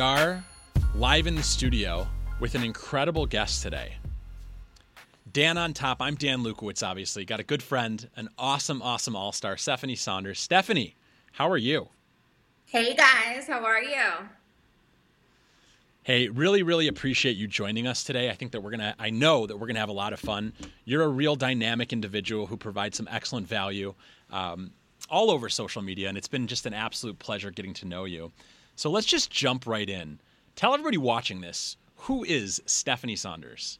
we are, live in the studio with an incredible guest today. Dan on top. I'm Dan Lukowitz, obviously. Got a good friend, an awesome all-star, Stephanie Saunders. Stephanie, how are you? Hey, guys. How are you? Hey, really appreciate you joining us today. I think that I know that we're going to have a lot of fun. You're a real dynamic individual who provides some excellent value all over social media, and it's been just an absolute pleasure getting to know you. So let's just jump right in. Tell everybody watching this, who is Stephanie Saunders?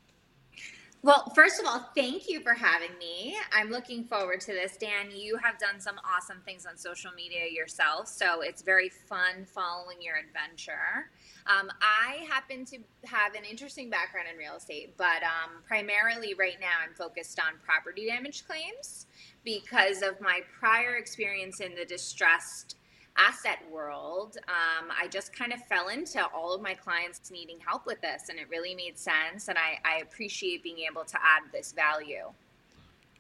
Well, first of all, thank you for having me. I'm looking forward to this. Dan, you have done some awesome things on social media yourself, so it's very fun following your adventure. I happen to have an interesting background in real estate, but primarily right now I'm focused on property damage claims because of my prior experience in the distressed asset world. I just kind of fell into all of my clients needing help with this, and it really made sense, and I appreciate being able to add this value.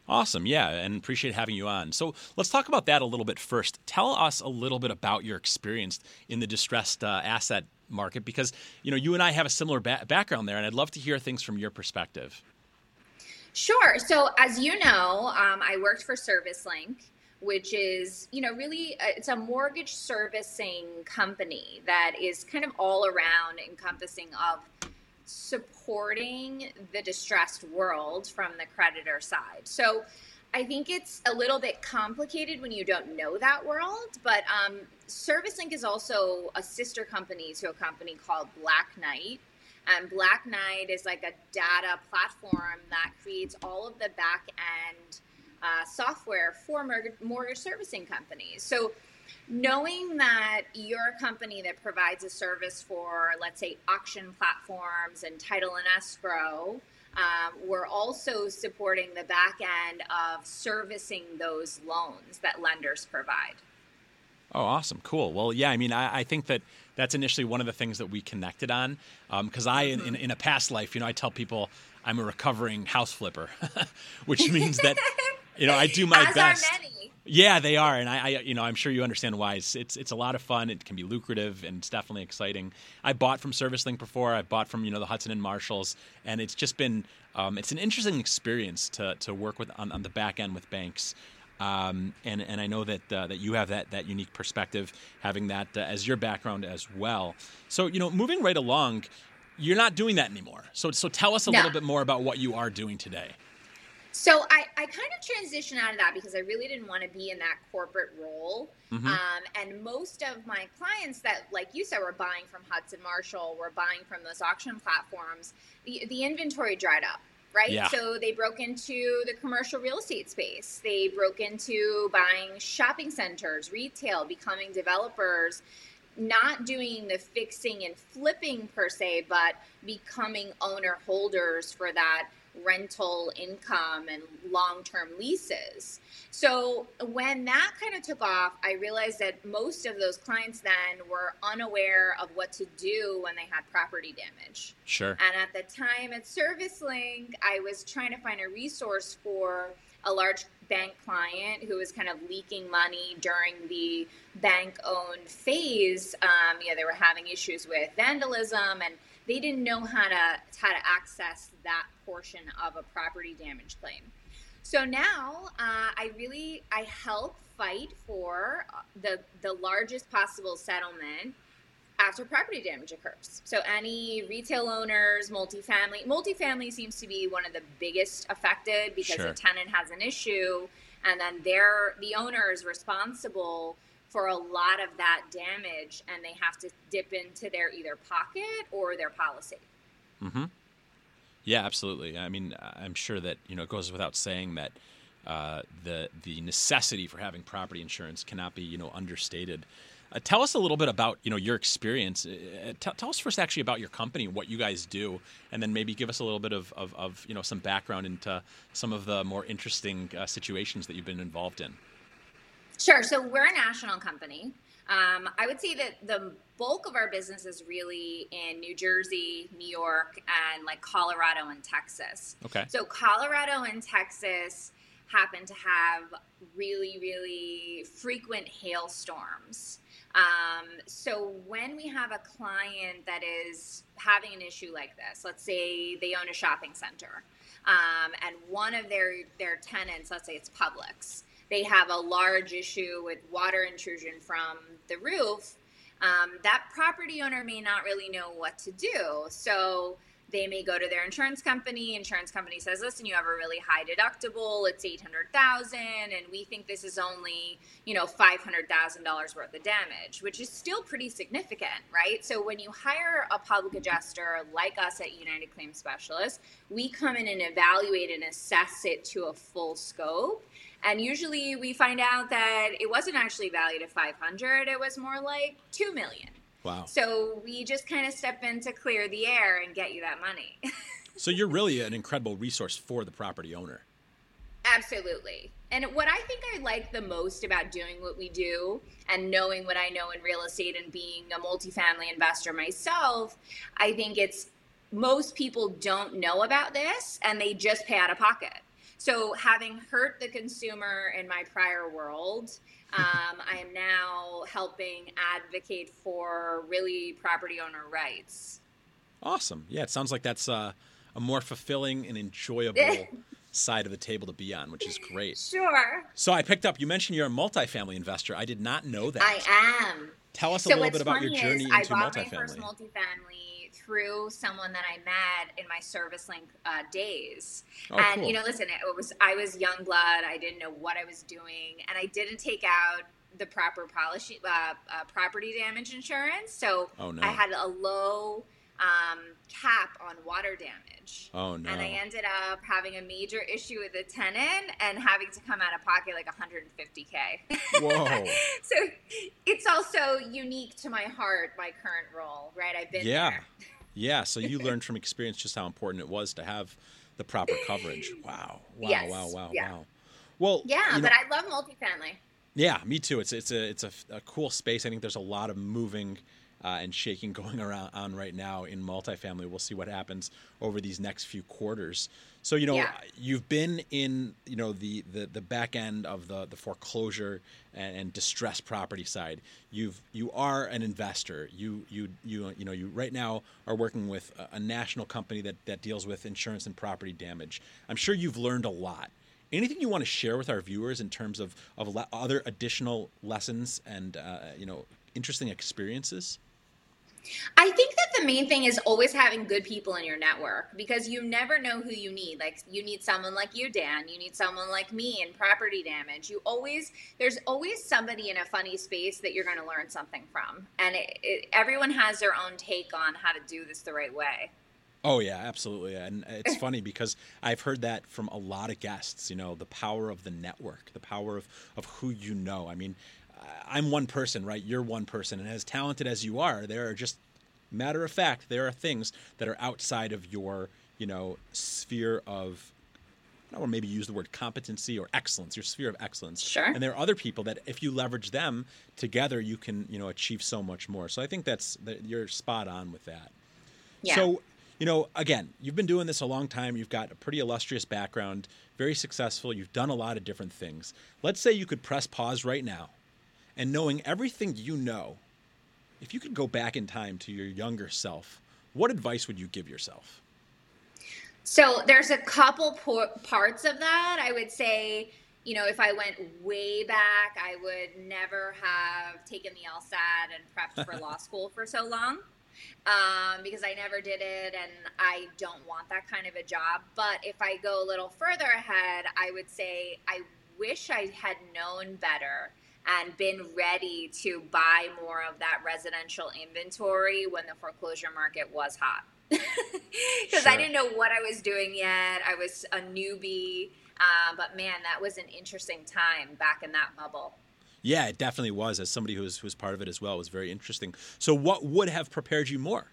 Awesome. Yeah, and appreciate having you on. So let's talk about that a little bit first. Tell us a little bit about your experience in the distressed asset market, because you and I have a similar background there, and I'd love to hear things from your perspective. Sure. So as you know, I worked for ServiceLink, which is, really, it's a mortgage servicing company that is kind of all around encompassing of supporting the distressed world from the creditor side. So I think it's a little bit complicated when you don't know that world, but ServiceLink is also a sister company to a company called Black Knight. And Black Knight is like a data platform that creates all of the back end software for mortgage servicing companies. So knowing that you're a company that provides a service for, let's say, auction platforms and title and escrow, we're also supporting the back end of servicing those loans that lenders provide. Oh, awesome. Cool. Well, yeah, I think that that's initially one of the things that we connected on, because in a past life, I tell people I'm a recovering house flipper, which means that I do my best. As are many. Yeah, they are, and I I'm sure you understand why. It's a lot of fun. It can be lucrative, and it's definitely exciting. I bought from ServiceLink before. I bought from the Hudson and Marshalls, and it's just been it's an interesting experience to work with on the back end with banks. And I know that that you have that unique perspective, having that as your background as well. So moving right along, you're not doing that anymore. So tell us a little bit more about what you are doing today. So I kind of transitioned out of that because I really didn't want to be in that corporate role. Mm-hmm. And most of my clients that, like you said, were buying from Hudson Marshall, were buying from those auction platforms, the inventory dried up, right? Yeah. So they broke into the commercial real estate space. They broke into buying shopping centers, retail, becoming developers, not doing the fixing and flipping per se, but becoming owner holders for that rental income and long-term leases. So when that kind of took off, I realized that most of those clients then were unaware of what to do when they had property damage. Sure. And at the time at ServiceLink, I was trying to find a resource for a large bank client who was kind of leaking money during the bank-owned phase. They were having issues with vandalism, and they didn't know how to access that portion of a property damage claim. So now I help fight for the largest possible settlement after property damage occurs. So any retail owners, multifamily seems to be one of the biggest affected because the tenant has an issue, and then the owner is responsible for a lot of that damage, and they have to dip into their either pocket or their policy. Mm-hmm. Yeah, absolutely. I'm sure that it goes without saying that the necessity for having property insurance cannot be understated. Tell us a little bit about your experience. Tell us first actually about your company, what you guys do, and then maybe give us a little bit of some background into some of the more interesting situations that you've been involved in. Sure. So we're a national company. I would say that the bulk of our business is really in New Jersey, New York, and like Colorado and Texas. Okay. So Colorado and Texas happen to have really frequent hailstorms. So when we have a client that is having an issue like this, let's say they own a shopping center, and one of their tenants, let's say it's Publix, they have a large issue with water intrusion from the roof, that property owner may not really know what to do. So they may go to their insurance company says, listen, you have a really high deductible, it's $800,000, and we think this is only, $500,000 worth of damage, which is still pretty significant, right? So when you hire a public adjuster like us at United Claims Specialists, we come in and evaluate and assess it to a full scope. And usually we find out that it wasn't actually valued at $500,000, it was more like $2 million. Wow. So we just kind of step in to clear the air and get you that money. So you're really an incredible resource for the property owner. Absolutely. And what I think I like the most about doing what we do and knowing what I know in real estate and being a multifamily investor myself, I think it's most people don't know about this and they just pay out of pocket. So having hurt the consumer in my prior world, I am now helping advocate for really property owner rights. Awesome. Yeah, it sounds like that's a more fulfilling and enjoyable side of the table to be on, which is great. Sure. So I picked up, you mentioned you're a multifamily investor. I did not know that. I am. Tell us a little bit about your journey into multifamily. So what's funny is I bought my first multifamily through someone that I met in my ServiceLink days. Oh, and, cool. Listen, I was young blood. I didn't know what I was doing. And I didn't take out the proper policy, property damage insurance. So I had a low cap on water damage. Oh, no. And I ended up having a major issue with the tenant and having to come out of pocket like $150,000. Whoa. So it's also unique to my heart, my current role, right? I've been there. Yeah. So you learned from experience just how important it was to have the proper coverage. Wow. Yes. Wow. Yeah. Wow. Well, yeah, but I love multifamily. Yeah, me too. It's a cool space. I think there's a lot of moving and shaking going around on right now in multifamily. We'll see what happens over these next few quarters. So, you've been in, the back end of the foreclosure and distress property side. You are an investor. You right now are working with a national company that deals with insurance and property damage. I'm sure you've learned a lot. Anything you want to share with our viewers in terms of other additional lessons and, interesting experiences? I think that the main thing is always having good people in your network, because you never know who you need. Like, you need someone like you, Dan. You need someone like me in property damage. There's always somebody in a funny space that you're going to learn something from. And everyone has their own take on how to do this the right way. Oh, yeah, absolutely. And it's funny because I've heard that from a lot of guests, the power of the network, the power of who you know. I mean, I'm one person, right? You're one person. And as talented as you are, there are things that are outside of your, sphere of, I don't want to maybe use the word competency or excellence, your sphere of excellence. Sure. And there are other people that if you leverage them together, you can, achieve so much more. So I think you're spot on with that. Yeah. So, again, you've been doing this a long time. You've got a pretty illustrious background, very successful. You've done a lot of different things. Let's say you could press pause right now. And knowing everything you know, if you could go back in time to your younger self, what advice would you give yourself? So there's a couple parts of that. I would say, if I went way back, I would never have taken the LSAT and prepped for law school for so long, because I never did it and I don't want that kind of a job. But if I go a little further ahead, I would say I wish I had known better and been ready to buy more of that residential inventory when the foreclosure market was hot. Because sure. I didn't know what I was doing yet. I was a newbie. But man, that was an interesting time back in that bubble. Yeah, it definitely was. As somebody who was part of it as well, it was very interesting. So what would have prepared you more?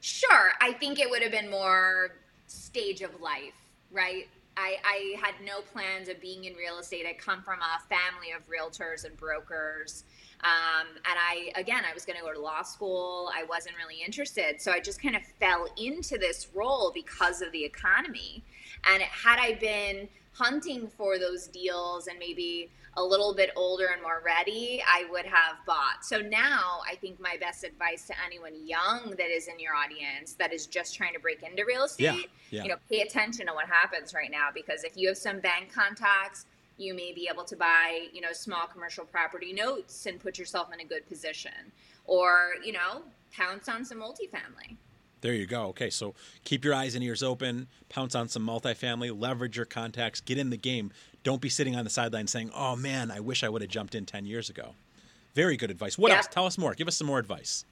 Sure. I think it would have been more stage of life, right? I had no plans of being in real estate. I come from a family of realtors and brokers. And I was going to go to law school. I wasn't really interested. So I just kind of fell into this role because of the economy. And had I been hunting for those deals and maybe a little bit older and more ready, I would have bought. So now I think my best advice to anyone young that is in your audience that is just trying to break into real estate, you know, pay attention to what happens right now, because if you have some bank contacts, you may be able to buy, you know, small commercial property notes and put yourself in a good position, or, you know, pounce on some multifamily. There you go. Okay, so keep your eyes and ears open, pounce on some multifamily, leverage your contacts, get in the game. Don't be sitting on the sideline saying, oh, man, I wish I would have jumped in 10 years ago. Very good advice. What else? Tell us more. Give us some more advice.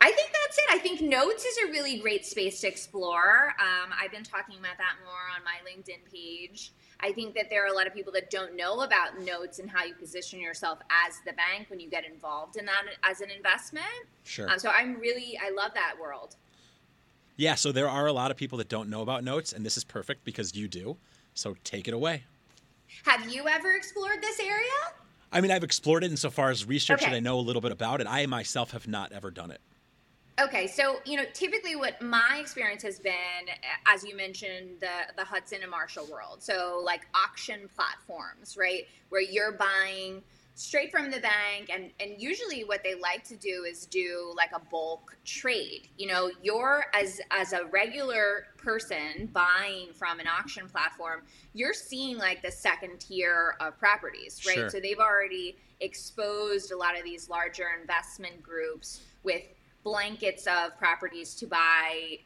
I think that's it. I think notes is a really great space to explore. I've been talking about that more on my LinkedIn page. I think that there are a lot of people that don't know about notes and how you position yourself as the bank when you get involved in that as an investment. Sure. So I love that world. Yeah. So there are a lot of people that don't know about notes, and this is perfect because you do. So take it away. Have you ever explored this area? I mean, I've explored it insofar as research that I know a little bit about it. I myself have not ever done it. Okay, so, you know, typically what my experience has been, as you mentioned, the Hudson and Marshall world. So like auction platforms, right, where you're buying straight from the bank. And usually what they like to do is do like a bulk trade. You know, you're as a regular person buying from an auction platform, you're seeing like the second tier of properties, right? Sure. So they've already exposed a lot of these larger investment groups with blankets of properties to buy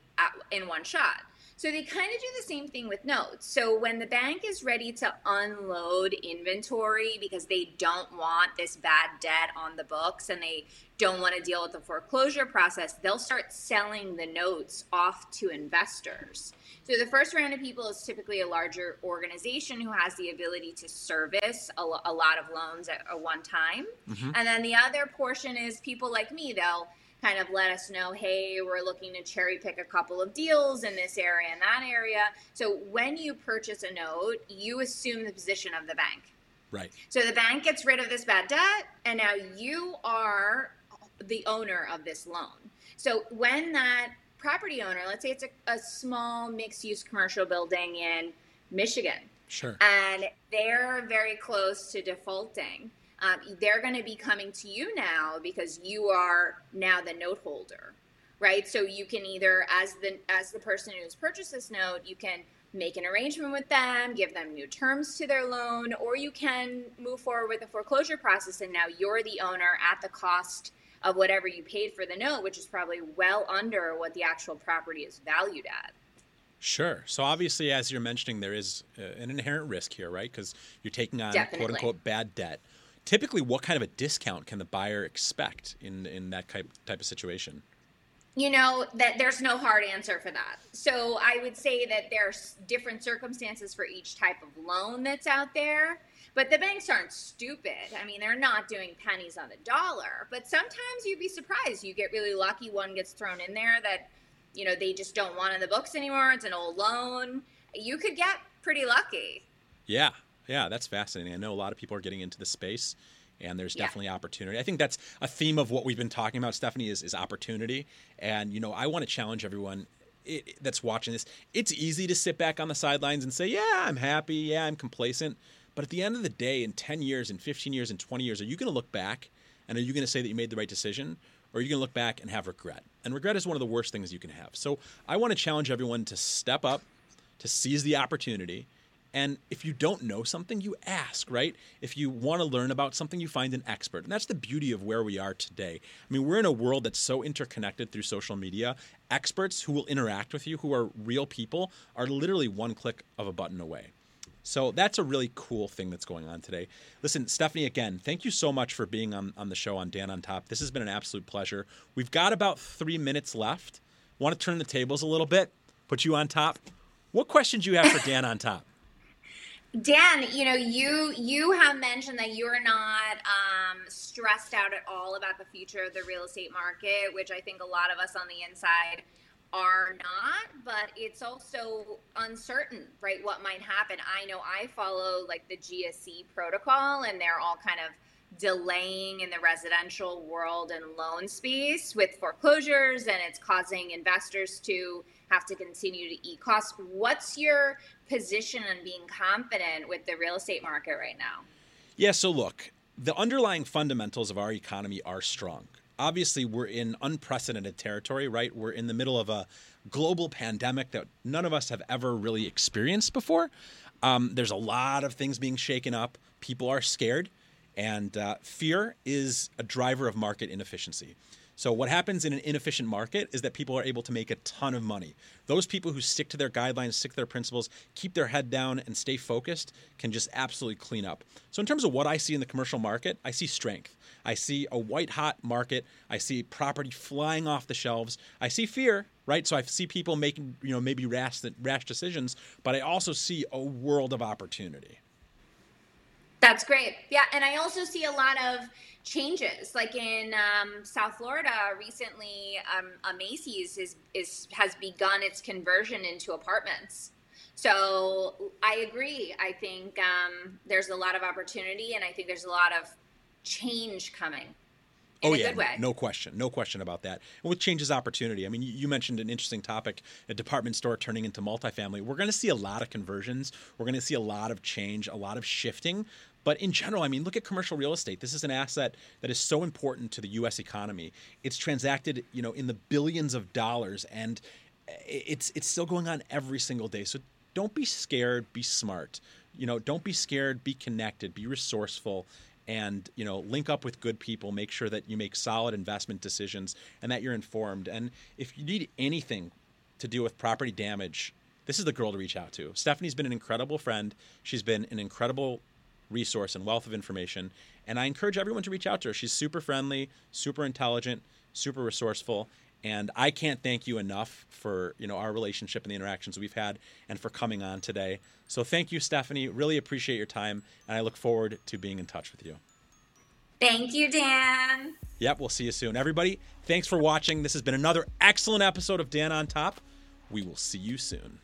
in one shot. So they kind of do the same thing with notes. So when the bank is ready to unload inventory because they don't want this bad debt on the books and they don't want to deal with the foreclosure process, they'll start selling the notes off to investors. So the first round of people is typically a larger organization who has the ability to service a lot of loans at one time. Mm-hmm. And then the other portion is people like me. They'll kind of let us know, hey, we're looking to cherry pick a couple of deals in this area and that area. So when you purchase a note, you assume the position of the bank. Right. So the bank gets rid of this bad debt, and now you are the owner of this loan. So when that property owner, let's say it's a small mixed-use commercial building in Michigan. Sure. And they're very close to defaulting. They're going to be coming to you now because you are now the note holder, right? So you can either, as the person who's purchased this note, you can make an arrangement with them, give them new terms to their loan, or you can move forward with the foreclosure process, and now you're the owner at the cost of whatever you paid for the note, which is probably well under what the actual property is valued at. Sure. So obviously, as you're mentioning, there is an inherent risk here, right? Because you're taking on, definitely, quote unquote, bad debt. Typically, what kind of a discount can the buyer expect in that type of situation? You know, that there's no hard answer for that. So I would say that there's different circumstances for each type of loan that's out there. But the banks aren't stupid. I mean, they're not doing pennies on the dollar. But sometimes you'd be surprised. You get really lucky. One gets thrown in there that, you know, they just don't want in the books anymore. It's an old loan. You could get pretty lucky. Yeah. Yeah, that's fascinating. I know a lot of people are getting into the space, and there's definitely opportunity. I think that's a theme of what we've been talking about, Stephanie, is opportunity. And, you know, I want to challenge everyone that's watching this. It's easy to sit back on the sidelines and say, yeah, I'm happy. Yeah, I'm complacent. But at the end of the day, in 10 years, in 15 years, in 20 years, are you going to look back and are you going to say that you made the right decision? Or are you going to look back and have regret? And regret is one of the worst things you can have. So I want to challenge everyone to step up, to seize the opportunity. And if you don't know something, you ask, right? If you want to learn about something, you find an expert. And that's the beauty of where we are today. I mean, we're in a world that's so interconnected through social media. Experts who will interact with you, who are real people, are literally one click of a button away. So that's a really cool thing that's going on today. Listen, Stephanie, again, thank you so much for being on the show on Dan on Top. This has been an absolute pleasure. We've got about 3 minutes left. Want to turn the tables a little bit, put you on top. What questions do you have for Dan on Top? Dan, you know, you have mentioned that you're not stressed out at all about the future of the real estate market, which I think a lot of us on the inside are not, but it's also uncertain, right, what might happen. I know I follow like the GSE protocol, and they're all kind of delaying in the residential world and loan space with foreclosures, and it's causing investors to have to continue to eat costs. What's your position on being confident with the real estate market right now? Yeah, so look, the underlying fundamentals of our economy are strong. Obviously, we're in unprecedented territory, right? We're in the middle of a global pandemic that none of us have ever really experienced before. There's a lot of things being shaken up. People are scared, and fear is a driver of market inefficiency. So what happens in an inefficient market is that people are able to make a ton of money. Those people who stick to their guidelines, stick to their principles, keep their head down and stay focused can just absolutely clean up. So in terms of what I see in the commercial market, I see strength. I see a white hot market. I see property flying off the shelves. I see fear, right? So I see people making, you know, maybe rash decisions, but I also see a world of opportunity. That's great. Yeah. And I also see a lot of changes, like in South Florida recently, a Macy's has begun its conversion into apartments. So I agree. I think there's a lot of opportunity, and I think there's a lot of change coming. Oh, yeah. No question. No question about that. And with change is opportunity. I mean, you mentioned an interesting topic, a department store turning into multifamily. We're going to see a lot of conversions. We're going to see a lot of change, a lot of shifting. But in general, I mean, look at commercial real estate. This is an asset that is so important to the U.S. economy. It's transacted, you know, in the billions of dollars, and it's still going on every single day. So don't be scared. Be smart. You know, don't be scared. Be connected. Be resourceful. And, you know, link up with good people, make sure that you make solid investment decisions and that you're informed. And if you need anything to deal with property damage, this is the girl to reach out to. Stephanie's been an incredible friend. She's been an incredible resource and wealth of information. And I encourage everyone to reach out to her. She's super friendly, super intelligent, super resourceful. And I can't thank you enough for, you know, our relationship and the interactions we've had and for coming on today. So thank you, Stephanie. Really appreciate your time. And I look forward to being in touch with you. Thank you, Dan. Yep, we'll see you soon. Everybody, thanks for watching. This has been another excellent episode of Dan on Top. We will see you soon.